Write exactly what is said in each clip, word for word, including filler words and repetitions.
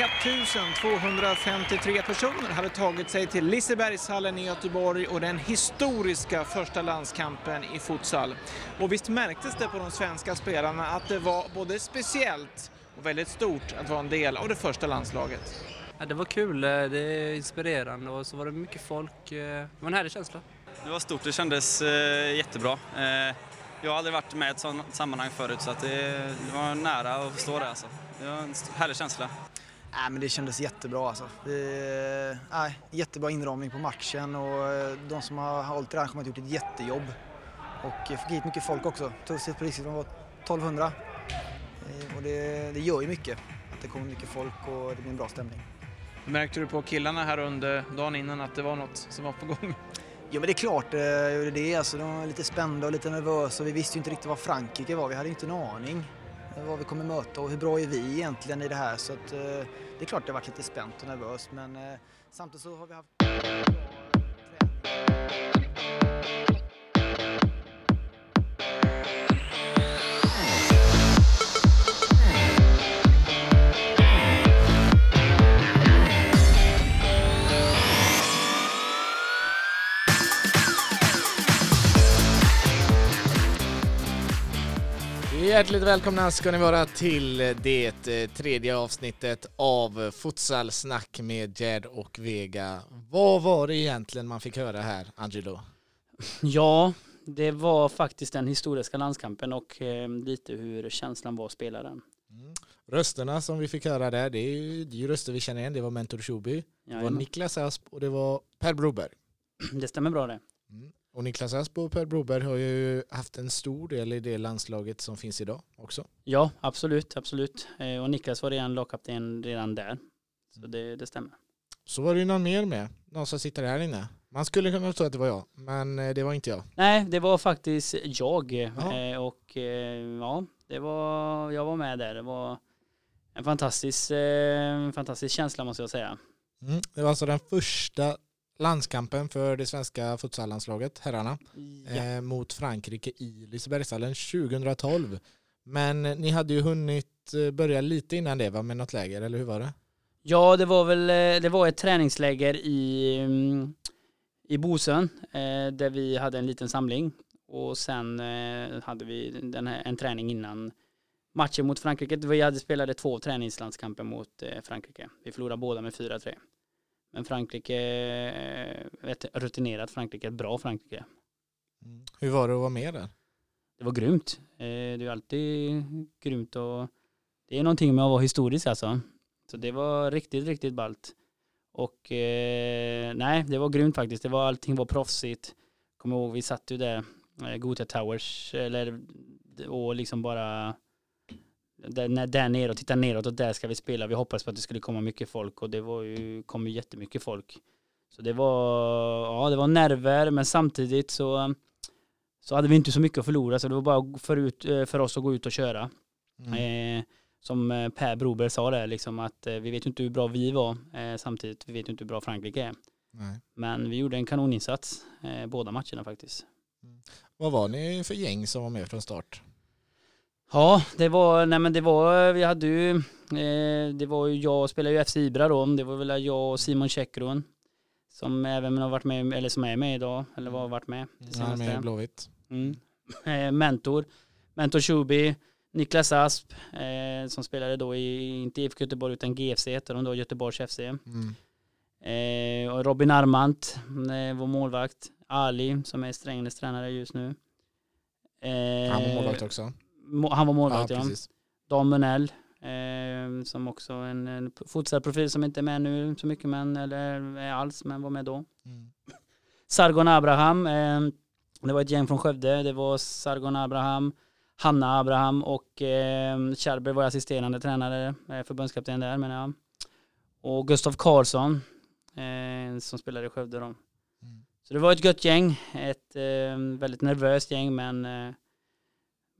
ett tusen tvåhundrafemtiotre personer hade tagit sig till Lisebergshallen i Göteborg och den historiska första landskampen i futsal. Och visst märktes det på de svenska spelarna att det var både speciellt och väldigt stort att vara en del av det första landslaget. Ja, det var kul, det är inspirerande och så var det mycket folk. Det var en härlig känsla. Det var stort, det kändes jättebra. Jag har aldrig varit med i ett sådant sammanhang förut så att det, det var nära att förstå det. Alltså. Det var en härlig känsla. Nej, men det kändes jättebra. Alltså. Det, nej, jättebra inramning på matchen och de som har hållit arrangemanget har gjort ett jättejobb. Och fick hit mycket folk också. Tog sig på riktigt, de var tolvhundra. Och det, det gör ju mycket. Att det kommer mycket folk och det blir en bra stämning. Märkte du på killarna här under dagen innan att det var något som var på gång? Ja, men det är klart det gjorde det. Alltså, de var lite spända och lite nervösa. Vi visste ju inte riktigt vad Frankrike var. Vi hade inte en aning vad vi kommer möta och hur bra är vi egentligen i det här. Så att, det är klart det har varit lite spänt och nervöst. Men samtidigt så har vi haft... Hjärtligt välkomna ska ni vara till det tredje avsnittet av Futsalsnack med Gerd och Vega. Vad var det egentligen man fick höra här, Angelo? Ja, det var faktiskt den historiska landskampen och eh, lite hur känslan var spelaren. Mm. Rösterna som vi fick höra där, det är ju, det är ju röster vi känner igen. Det var Mentor Shubi, ja, det var Niklas Asp och det var Per Broberg. Det stämmer bra det. Mm. Och Niklas Asp och Per Broberg har ju haft en stor del i det landslaget som finns idag också. Ja, absolut, absolut. Och Niklas var redan lagkapten redan där. Så det, det stämmer. Så var det ju någon mer med, någon som sitter här inne. Man skulle kunna tro att det var jag, men det var inte jag. Nej, det var faktiskt jag. Jaha. Och ja, det var, jag var med där. Det var en fantastisk, en fantastisk känsla måste jag säga. Mm, det var alltså den första landskampen för det svenska futsallandslaget, herrarna, ja. eh, mot Frankrike i Lisebergshallen tjugotolv. Men ni hade ju hunnit börja lite innan det, var med något läger, eller hur var det? Ja, det var väl det var ett träningsläger i, i Bosön, eh, där vi hade en liten samling. Och sen eh, hade vi den här, en träning innan matchen mot Frankrike. Vi hade spelade två träningslandskamper mot eh, Frankrike. Vi förlorade båda med fyra tre. Men Frankrike, ett rutinerat Frankrike, ett bra Frankrike. Mm. Hur var det att vara med där? Det var grymt. Det är alltid grymt och det är någonting med att vara historisk alltså. Så det var riktigt, riktigt ballt. Och nej, det var grymt faktiskt. Det var, allting var proffsigt. Kommer ihåg, vi satt ju där, Gothia Towers, eller, och liksom bara... Där, där nere och titta neråt och där ska vi spela. Vi hoppades på att det skulle komma mycket folk och det var ju, kom ju jättemycket folk. Så det var, ja, det var nerver, men samtidigt så, så hade vi inte så mycket att förlora. Så det var bara för, ut, för oss att gå ut och köra. Mm. Eh, som Per Broberg sa där, liksom, att eh, vi vet ju inte hur bra vi var. Eh, samtidigt vi vet ju inte hur bra Frankrike är. Nej. Men vi gjorde en kanoninsats, eh, båda matcherna faktiskt. Mm. Vad var ni för gäng som var med från start? Ja, det var, nej men det var, vi hade ju, eh, det var ju, jag spelade ju F C Ibra då, det var väl jag och Simon Kjekrun som även har varit med, eller som är med idag, eller var varit med. Ja, med i Blåvitt. Mm. Eh, mentor, Mentor Shubi, Niklas Asp, eh, som spelade då i, inte i F K Göteborg utan G F C heter de då, Göteborgs F C. Mm. Eh, och Robin Armand, eh, vår målvakt, Ali som är Strängnäs tränare just nu. Eh, Han var målvakt också. Han var målvakt, ja. Dan Monell, eh, som också en, en futsalprofil som inte är med nu så mycket, men, eller alls, men var med då. Mm. Sargon Abraham, eh, det var ett gäng från Skövde. Det var Sargon Abraham, Hanna Abraham och eh, Charbel var assisterande tränare, eh, förbundskapten där, menar jag. Och Gustav Karlsson, eh, som spelade i Skövde då. Mm. Så det var ett gött gäng, ett eh, väldigt nervöst gäng, men... Eh,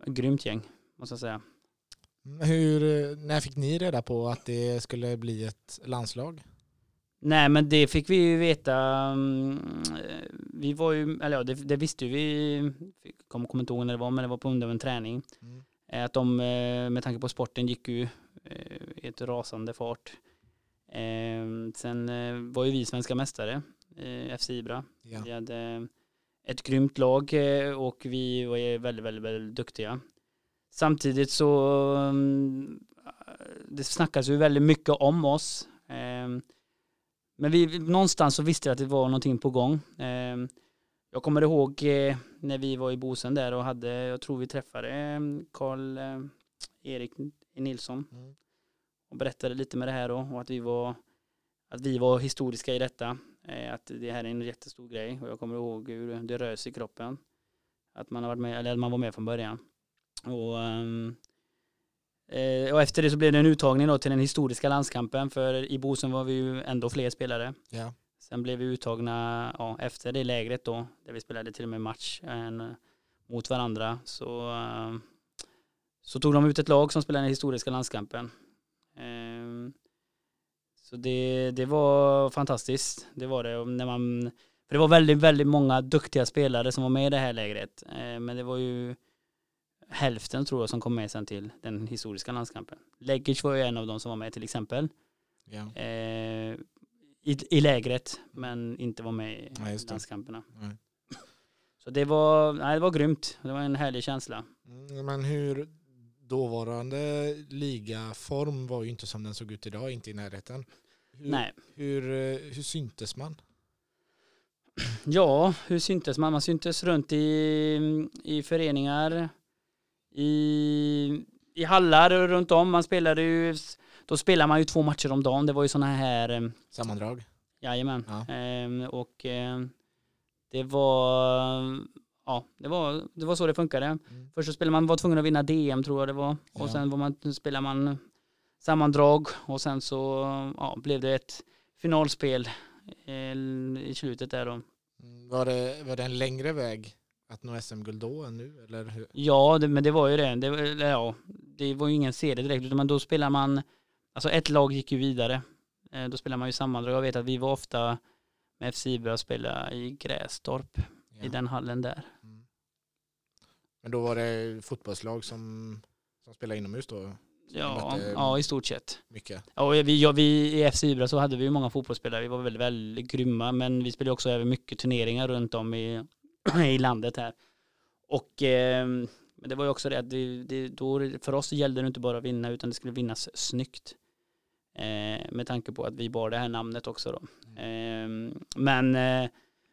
grymt gäng, måste jag säga. Hur, när fick ni reda på att det skulle bli ett landslag? Nej, men det fick vi ju veta. Vi var ju, eller ja, det, det visste vi, kom, kom inte ihåg när det var, men det var på under en träning. Mm. Att de, med tanke på sporten, gick ju i ett rasande fart. Eh, sen eh, var ju vi svenska mästare, eh, F C Ibra. Ja. Vi hade ett grymt lag eh, och vi var väldigt, väldigt, väldigt duktiga. Samtidigt så um, det snackas ju väldigt mycket om oss. Eh, men vi någonstans så visste att det var någonting på gång. Eh, jag kommer ihåg eh, när vi var i Bosön där och hade, jag tror vi träffade Karl eh, Erik Nilsson. Mm. Och berättade lite med det här då, och att vi var, att vi var historiska i detta. Eh, att det här är en jättestor grej. Och jag kommer ihåg hur det rör sig i kroppen. Att man har varit med, eller att man var med från början. Och, eh, och efter det så blev det en uttagning då till den historiska landskampen. För i Bosön var vi ju ändå fler spelare. Ja. Sen blev vi uttagna ja, efter det lägret då. Där vi spelade till och med match en, mot varandra. Så, eh, så tog de ut ett lag som spelade den historiska landskampen. Så det, det var fantastiskt. Det var det. Och när man, för det var väldigt, väldigt många duktiga spelare som var med i det här lägret. Men det var ju hälften tror jag som kom med sen till den historiska landskampen. Läggers var ju en av dem som var med till exempel. Ja. I, i lägret, men inte var med i nej, landskamperna. Nej. Så det var, nej, det var grymt. Det var en härlig känsla. Men hur... dåvarande ligaform var ju inte som den såg ut idag, inte i närheten. Hur, Nej. Hur, hur syntes man? Ja, hur syntes man? Man syntes runt i, i föreningar, i, i hallar runt om. Man spelade ju, då spelade man ju två matcher om dagen. Det var ju såna här... sammandrag? Jajamän. Ja. Ehm, och ehm, det var... Ja, det var, det var så det funkade. Mm. Först så spelade man, var tvungen att vinna D M tror jag det var. Ja. Och sen var man, spelade man sammandrag. Och sen så ja, blev det ett finalspel i slutet där då. Var det, var det en längre väg att nå S M-guld då än nu? Eller hur? Ja, det, men det var ju det. Det, ja, det var ju ingen serie direkt. Utan då spelade man, alltså ett lag gick ju vidare. Då spelade man ju sammandrag. Jag vet att vi var ofta med F C Ibra och spelade i Grästorp. I den hallen där. Mm. Men då var det fotbollslag som, som spelade inomhus då? Ja, ja, i stort sett. Mycket. Ja, och vi, ja, vi, i F C Ibra så hade vi ju många fotbollsspelare. Vi var väldigt, väldigt grymma. Men vi spelade också över mycket turneringar runt om i, i landet här. Och eh, men det var ju också det att det, det, då, för oss gällde det inte bara att vinna utan det skulle vinnas snyggt. Eh, med tanke på att vi bar det här namnet också då. Mm. Eh, men... Eh,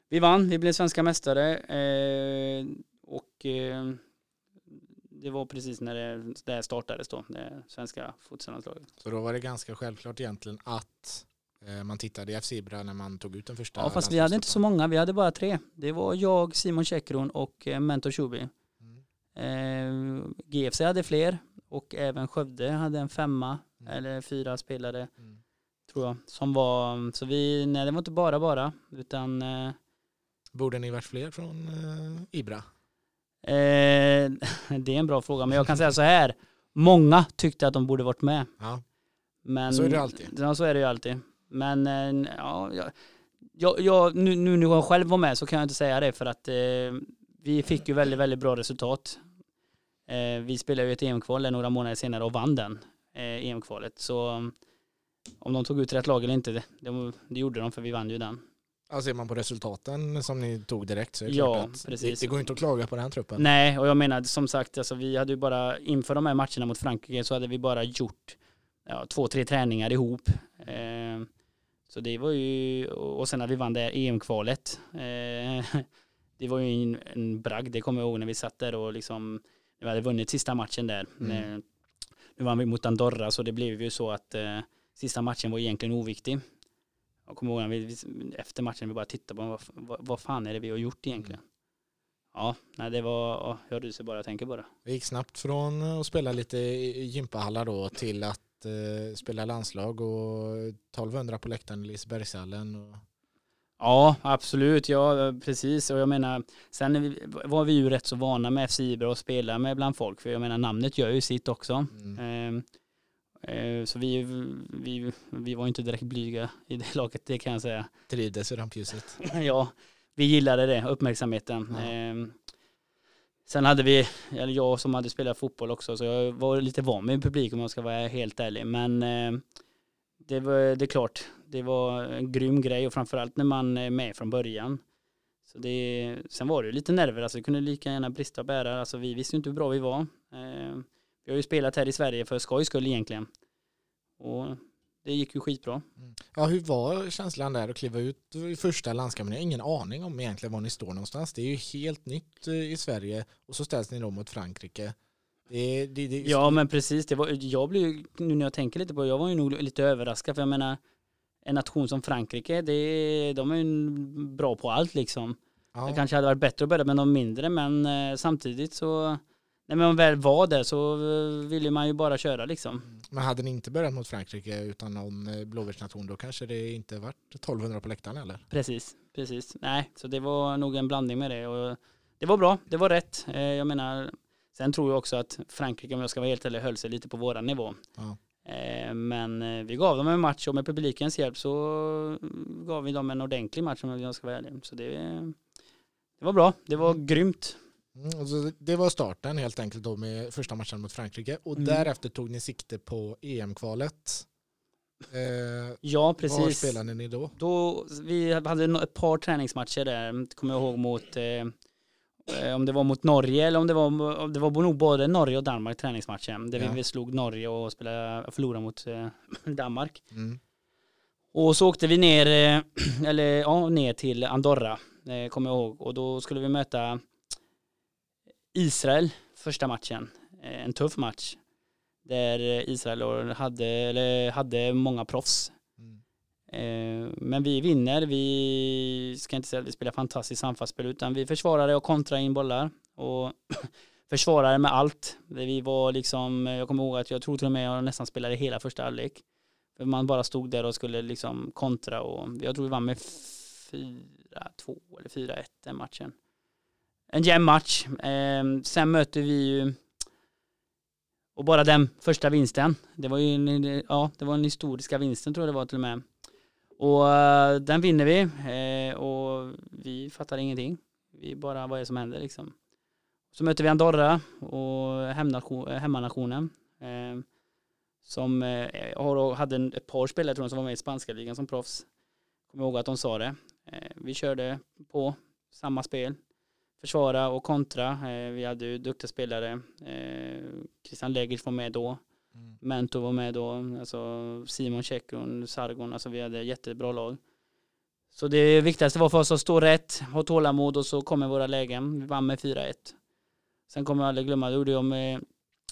vi vann, vi blev svenska mästare eh, och eh, det var precis när det, det här startades då, det svenska futsalslaget. Så då var det ganska självklart egentligen att eh, man tittade i F C Ibra när man tog ut den första. Ja, fast vi hade inte så många, vi hade bara tre. Det var jag, Simon Kjekrun och eh, Mentor Shubi. Mm. Eh, G F C hade fler och även Skövde hade en femma mm. eller fyra spelare mm. tror jag. Som var, så vi, nej det var inte bara bara utan... Eh, borde ni varit fler från eh, Ibra? Eh, det är en bra fråga. Men jag kan säga så här. Många tyckte att de borde varit med. Ja. Men, så är det alltid. Ja, så är det ju alltid. Men eh, ja, jag, jag, nu, nu när jag själv var med så kan jag inte säga det. För att eh, vi fick ju väldigt, väldigt bra resultat. Eh, vi spelade ju ett E M-kval några månader senare och vann den eh, E M-kvalet. Så om de tog ut rätt lag eller inte, det, det, det gjorde de för vi vann ju den. Alltså är man på resultaten som ni tog direkt så är det ja, klart att det, det går inte att klaga på den här truppen. Nej, och jag menar som sagt alltså, vi hade ju bara inför de här matcherna mot Frankrike så hade vi bara gjort ja, två, tre träningar ihop. Eh, så det var ju och sen när vi vann det E M-kvalet eh, det var ju en, en bragd, det kommer jag ihåg när vi satt där och liksom vi hade vunnit sista matchen där. Mm. Eh, nu vann vi mot Andorra så det blev ju så att eh, sista matchen var egentligen oviktig. Jag kommer ihåg när vi, vi, efter matchen vi bara tittade på vad, vad fan är det vi har gjort egentligen. Mm. Ja, nej, det var, jag ryser bara, jag tänker bara. Vi gick snabbt från att spela lite gympahallar då till att eh, spela landslag och tolvhundra på läktaren i Lisebergshallen. Och... Ja, absolut. Ja, precis. Och jag menar, sen vi, var vi ju rätt så vana med F C Ibra och spela med bland folk. För jag menar, namnet gör ju sitt också. Mm. Eh, Så vi, vi, vi var inte direkt blyga i det laget, det kan jag säga. Trivdes i rampljuset. Ja, vi gillade det, uppmärksamheten. Mm. Sen hade vi, eller jag som hade spelat fotboll också, så jag var lite van med publiken om jag ska vara helt ärlig. Men det, var, det är klart, det var en grym grej och framförallt när man är med från början. Så det, sen var det ju lite nerver, alltså det kunde lika gärna brista och bära, alltså vi visste ju inte hur bra vi var. Eh, vi har ju spelat här i Sverige för skojs skull egentligen. Och det gick ju skitbra. Mm. Ja, hur var känslan där att kliva ut i första landskampen? Jag har ingen aning om egentligen var ni står någonstans. Det är ju helt nytt i Sverige och så ställs ni då mot Frankrike. Det, det, det, ja, men precis. Det var, jag blev, nu när jag tänker lite på det, jag var ju nog lite överraskad. För jag menar, en nation som Frankrike, det, de är ju bra på allt liksom. Ja. Det kanske hade varit bättre att börja med de mindre, men eh, samtidigt så... Nej, men om väl var det så ville man ju bara köra liksom. Men hade ni inte börjat mot Frankrike utan någon blåvittnation, då kanske det inte varit tolvhundra på läktaren eller? Precis, precis. Nej, så det var nog en blandning med det. Och det var bra, det var rätt. Jag menar, sen tror jag också att Frankrike, om jag ska vara helt ärlig, höll sig lite på våran nivå. Ja. Men vi gav dem en match och med publikens hjälp så gav vi dem en ordentlig match om jag ska vara ärlig. Så det, det var bra, det var mm. grymt. Mm, det var starten helt enkelt då med första matchen mot Frankrike och mm. därefter tog ni sikte på E M-kvalet. Eh, ja, precis. Var spelade ni då? då? Vi hade ett par träningsmatcher där, kommer jag ihåg, mot eh, om det var mot Norge eller om det var, om det var nog både Norge och Danmark träningsmatchen där ja. vi slog Norge och spelade, förlorade mot eh, Danmark. Mm. Och så åkte vi ner, eller, ja, ner till Andorra, eh, kommer jag ihåg, och då skulle vi möta Israel första matchen, en tuff match där Israel hade, eller hade många proffs. Mm. Men vi vinner, vi ska inte säga att vi spelar fantastiskt anfallsspel, utan vi försvarade och kontrade in bollar och försvarade med allt. Vi var liksom, jag kommer ihåg att jag tror till och med jag nästan spelade hela första halvlek. Man bara stod där och skulle liksom kontra och jag tror vi vann med fyra två eller fyra ett den matchen. En jämn match. Eh, sen möter vi ju, och bara den första vinsten. Det var ju en, ja, det var en historiska vinsten tror jag det var till och med. Och eh, den vinner vi eh, och vi fattar ingenting. Vi bara, vad är det som händer liksom. Så möter vi Andorra och hemmanationen eh, som eh, har, hade en, ett par spelare tror jag som var med i spanska ligan som proffs. Kommer ihåg att de sa det. Eh, vi körde på samma spel. Försvara och kontra. Eh, vi hade ju duktiga spelare. Eh, Christian Läger var med då. Mm. Mentor var med då. Alltså Simon Kjekrun, Sargon. Alltså vi hade jättebra lag. Så det viktigaste var för oss att stå rätt. Ha tålamod och så kommer våra lägen. Vi vann med fyra ett. Sen kommer jag aldrig glömma. Gjorde jag med,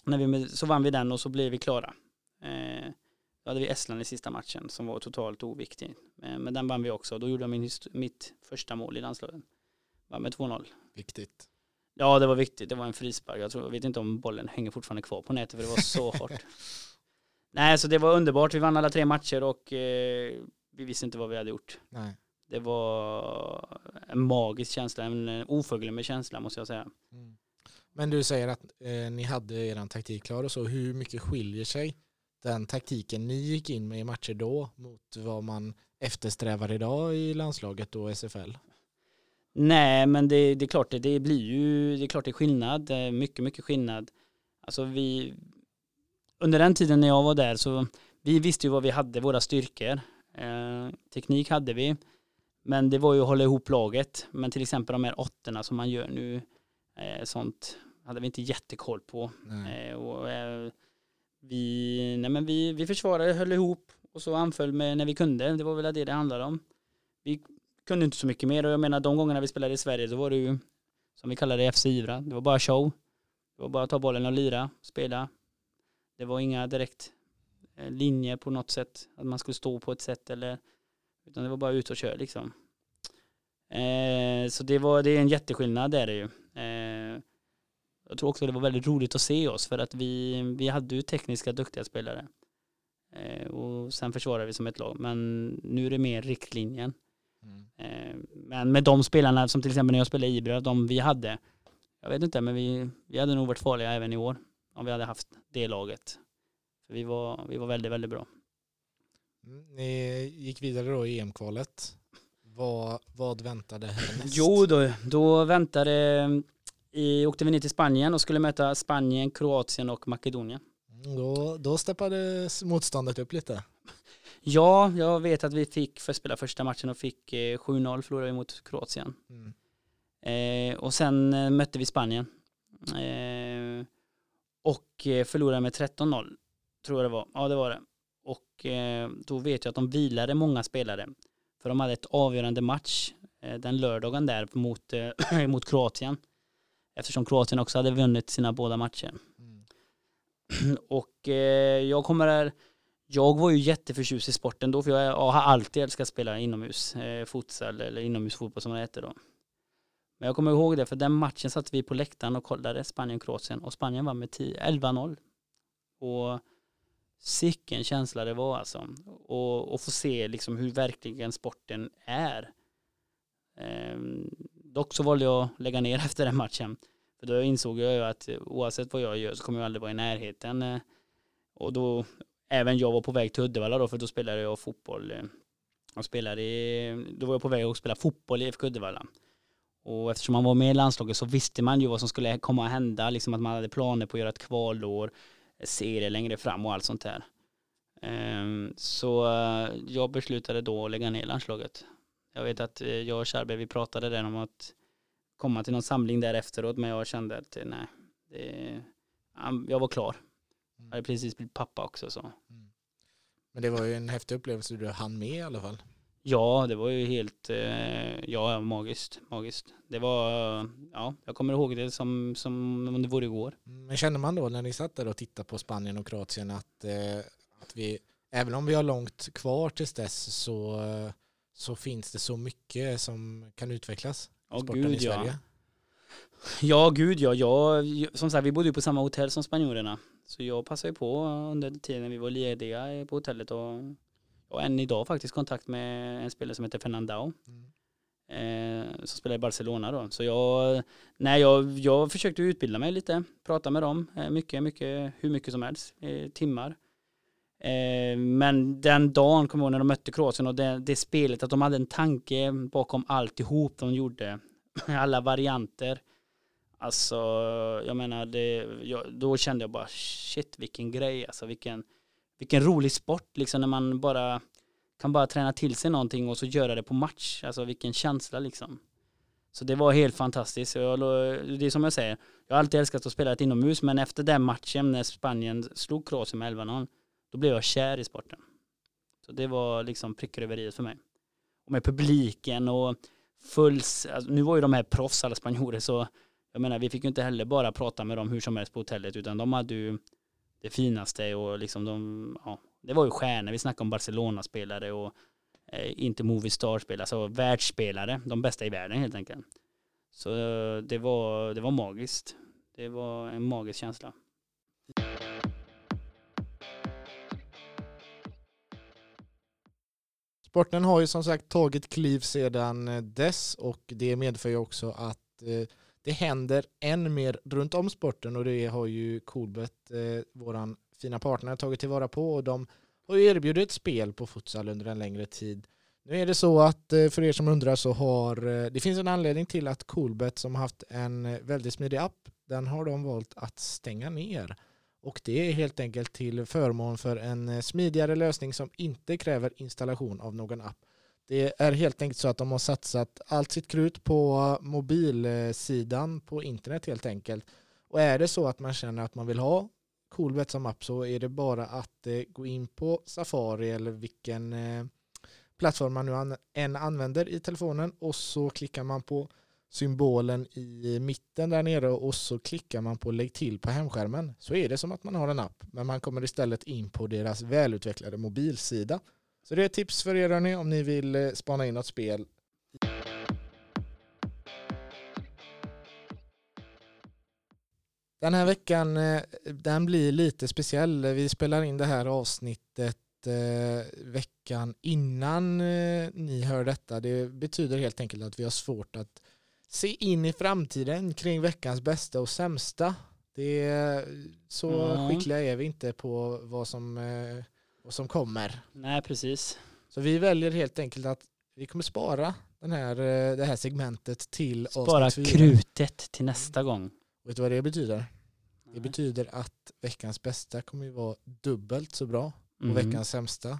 när vi med, så vann vi den och så blev vi klara. Eh, då hade vi Estland i sista matchen som var totalt oviktig. Eh, men den vann vi också. Då gjorde jag min, mitt första mål i landslaget. Vann med två noll. Viktigt. Ja, det var viktigt. Det var en frispark. Jag, tror, jag vet inte om bollen hänger fortfarande kvar på nätet för det var så hårt. Nej, så det var underbart. Vi vann alla tre matcher och eh, vi visste inte vad vi hade gjort. Nej. Det var en magisk känsla, en oförglömlig känsla måste jag säga. Mm. Men du säger att eh, ni hade er taktik klar och så. Hur mycket skiljer sig den taktiken ni gick in med i matcher då mot vad man eftersträvar idag i landslaget och S F L? Nej, men det, det är klart det, det blir ju, det är klart det är skillnad, mycket, mycket skillnad. Alltså vi, under den tiden när jag var där så, vi visste ju vad vi hade, våra styrkor. Eh, teknik hade vi, men det var ju att hålla ihop laget. Men till exempel de här åttorna som man gör nu, eh, sånt hade vi inte jättekoll på. Mm. Eh, och, eh, vi, nej men vi, vi försvarade, höll ihop och så anföll med när vi kunde, det var väl det det handlade om. Vi kunde inte så mycket mer och jag menar de gångerna vi spelade i Sverige så var det ju som vi kallade det F C Ibra. Det var bara show. Det var bara att ta bollen och lira, spela. Det var inga direkt linjer på något sätt att man skulle stå på ett sätt eller utan det var bara ut och köra liksom. Eh, så det var det är en jätteskillnad där det ju. Eh, jag tror också det var väldigt roligt att se oss för att vi vi hade ju tekniska duktiga spelare. Eh, och sen försvarade vi som ett lag, men nu är det mer riktlinjen. Mm. Men med de spelarna som till exempel när jag spelade i Ibra, de vi hade, jag vet inte, men vi, vi hade nog varit farliga även i år om vi hade haft det laget. För vi var, vi var väldigt, väldigt bra. Ni gick vidare då i E M-kvalet. Vad, vad väntade härnäst? Jo, då, då väntade i, åkte vi ner till Spanien och skulle möta Spanien, Kroatien och Makedonien. Mm, då, då steppade motståndet upp lite. Ja, jag vet att vi fick för spela första matchen och fick eh, sju noll, förlorade mot Kroatien. Mm. Eh, och sen eh, mötte vi Spanien. Eh, och eh, förlorade med tretton noll, tror jag det var. Ja, det var det. Och eh, då vet jag att de vilade många spelare. För de hade ett avgörande match eh, den lördagen där mot, eh, mot Kroatien. Eftersom Kroatien också hade vunnit sina båda matcher. Mm. Och eh, jag kommer där... Jag var ju jätteförtjust i sporten då, för jag, jag har alltid älskat spela inomhus eh, futsal eller inomhusfotboll som det heter då. Men jag kommer ihåg det, för den matchen satt vi på läktaren och kollade Spanien-Kroatien, och Spanien var med elva noll. Och sicken känsla det var alltså. Och, och få se liksom hur verkligen sporten är. Ehm, dock så valde jag att lägga ner efter den matchen. För då insåg jag ju att oavsett vad jag gör så kommer jag aldrig vara i närheten. Ehm, och då... Även jag var på väg till Uddevalla då, för då spelade jag fotboll. Jag spelade i, då var jag på väg att spela fotboll i F K Uddevalla. Och eftersom man var med i landslaget så visste man ju vad som skulle komma att hända. Liksom att man hade planer på att göra ett kvalår, serier längre fram och allt sånt där. Så jag beslutade då att lägga ner landslaget. Jag vet att jag och Charbel, vi pratade där om att komma till någon samling där efteråt. Men jag kände att nej, det, jag var klar. Jag hade precis blivit pappa också. Så. Mm. Men det var ju en häftig upplevelse du hann med i alla fall. Ja, det var ju helt eh, ja, magiskt, magiskt. Det var, ja, jag kommer ihåg det som, som om det vore igår. Men känner man då när ni satt där och tittade på Spanien och Kroatien att, eh, att vi, även om vi har långt kvar tills dess, så, så finns det så mycket som kan utvecklas i oh, sporten gud, i Sverige? Ja. Ja, gud ja. Jag, som sagt, vi bodde ju på samma hotell som spanjorerna. Så jag passade på under tiden vi var lediga på hotellet. Och, och än idag faktiskt kontakt med en spelare som heter Fernandao. Mm. Eh, som spelar i Barcelona då. Så jag, nej, jag, jag försökte utbilda mig lite. Prata med dem. Eh, mycket, mycket, hur mycket som helst. Eh, timmar. Eh, men den dagen kom jag när de mötte Kroatien. Och det, det spelet, att de hade en tanke bakom alltihop de gjorde. Alla varianter. Alltså, jag menar, det, jag, då kände jag bara, shit, vilken grej. Alltså, vilken, vilken rolig sport. Liksom, när man bara kan bara träna till sig någonting och så göra det på match. Alltså, vilken känsla liksom. Så det var helt fantastiskt. Jag, det är som jag säger, jag har alltid älskat att spela ett inomhus. Men efter den matchen när Spanien slog Kroatien med elva noll, då blev jag kär i sporten. Så det var liksom prickar över i för mig. Och med publiken och fulls... Alltså, nu var ju de här proffs, alla spanjorer, så... Jag menar, vi fick ju inte heller bara prata med dem hur som helst på hotellet, utan de hade ju det finaste och liksom de, ja, det var ju stjärnor. Vi snackade om Barcelona-spelare och eh, inte Movistar-spelare, alltså världsspelare, de bästa i världen helt enkelt. Så det var, det var magiskt. Det var en magisk känsla. Sporten har ju som sagt tagit kliv sedan dess, och det medför ju också att eh, det händer än mer runt om sporten, och det har ju Coolbet, eh, våran fina partner, tagit tillvara på, och de har ju erbjudit spel på futsal under en längre tid. Nu är det så att eh, för er som undrar så har, eh, det finns en anledning till att Coolbet, som haft en väldigt smidig app, den har de valt att stänga ner. Och det är helt enkelt till förmån för en smidigare lösning som inte kräver installation av någon app. Det är helt enkelt så att de har satsat allt sitt krut på mobilsidan på internet helt enkelt. Och är det så att man känner att man vill ha Coolbet som app, så är det bara att gå in på Safari eller vilken plattform man nu än använder i telefonen, och så klickar man på symbolen i mitten där nere, och så klickar man på lägg till på hemskärmen, så är det som att man har en app, men man kommer istället in på deras välutvecklade mobilsida. Så det är tips för er hörni, om ni vill spana in något spel. Den här veckan, den blir lite speciell. Vi spelar in det här avsnittet veckan innan ni hör detta. Det betyder helt enkelt att vi har svårt att se in i framtiden kring veckans bästa och sämsta. Det är så mm. skickliga är vi inte på vad som... och som kommer. Nej, precis. Så vi väljer helt enkelt att vi kommer spara den här, det här segmentet till spara avsnitt fyra. Krutet till nästa mm. gång. Vet du vad det betyder? Nej. Det betyder att veckans bästa kommer ju vara dubbelt så bra, och mm. veckans sämsta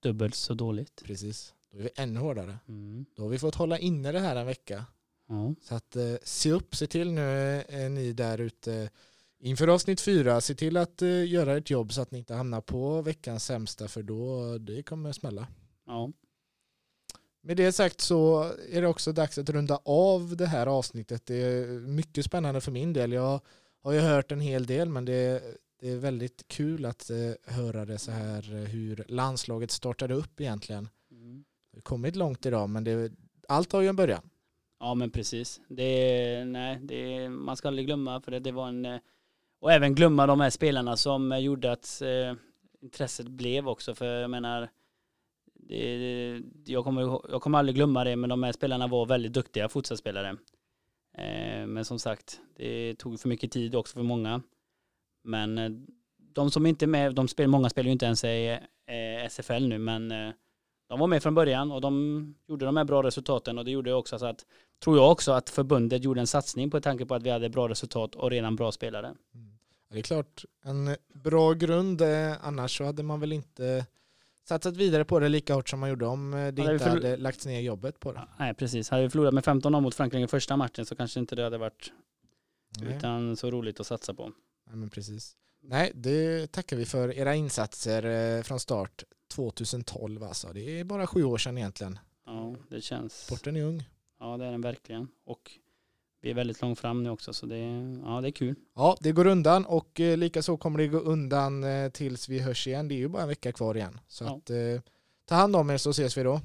dubbelt så dåligt. Precis. Då är vi ännu hårdare. Mm. Då har vi fått hålla inne det här en vecka. Mm. Så att eh, se upp, se till nu eh, ni där ute inför avsnitt fyra. Se till att eh, göra ett jobb så att ni inte hamnar på veckans sämsta, för då det kommer smälla. Ja. Med det sagt så är det också dags att runda av det här avsnittet. Det är mycket spännande för min del. Jag har ju hört en hel del, men det är, det är väldigt kul att eh, höra det så här, hur landslaget startade upp egentligen. Mm. Det har kommit långt idag, men det, allt har ju en början. Ja, men precis. Det, nej, det, man ska aldrig glömma, för det, det var en, och även glömma de här spelarna som gjorde att eh, intresset blev också, för jag menar det, det, jag, kommer, jag kommer aldrig glömma det, men de här spelarna var väldigt duktiga fotbollsspelare. Eh, men som sagt, det tog för mycket tid också för många. Men eh, de som inte är med, de spel, många spelar ju inte ens i eh, S F L nu, men eh, de var med från början och de gjorde de här bra resultaten, och det gjorde också så att, tror jag också, att förbundet gjorde en satsning på tanke på att vi hade bra resultat och redan bra spelare. Mm. Det är klart, en bra grund, annars så hade man väl inte satsat vidare på det lika hårt som man gjorde om det hade inte förlor- hade lagts ner jobbet på det. Ja, nej, precis. Hade vi förlorat med femton noll mot Frankrike i första matchen så kanske inte det hade varit nej. utan så roligt att satsa på. Nej, men precis. Nej, det tackar vi för era insatser från start. tjugohundratolv alltså. Det är bara sju år sedan egentligen. Ja, det känns. Sporten är ung. Ja, det är den verkligen. Och vi är väldigt långt fram nu också, så det, ja, det är kul. Ja, det går undan, och eh, lika så kommer det gå undan eh, tills vi hörs igen. Det är ju bara en vecka kvar igen. Så ja. att, eh, ta hand om er, så ses vi då.